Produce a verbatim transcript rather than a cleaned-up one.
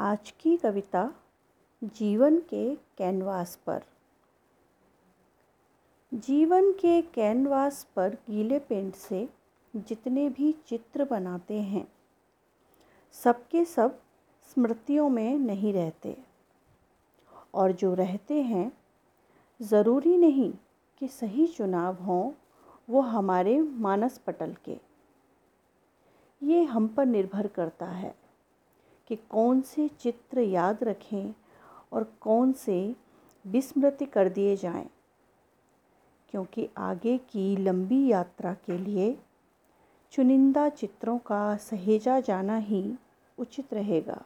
आज की कविता जीवन के कैनवास पर। जीवन के कैनवास पर गीले पेंट से जितने भी चित्र बनाते हैं, सबके सब स्मृतियों में नहीं रहते, और जो रहते हैं ज़रूरी नहीं कि सही चुनाव हों वो हमारे मानस पटल के। ये हम पर निर्भर करता है कि कौन से चित्र याद रखें और कौन से विस्मृत कर दिए जाएं, क्योंकि आगे की लंबी यात्रा के लिए चुनिंदा चित्रों का सहेजा जाना ही उचित रहेगा।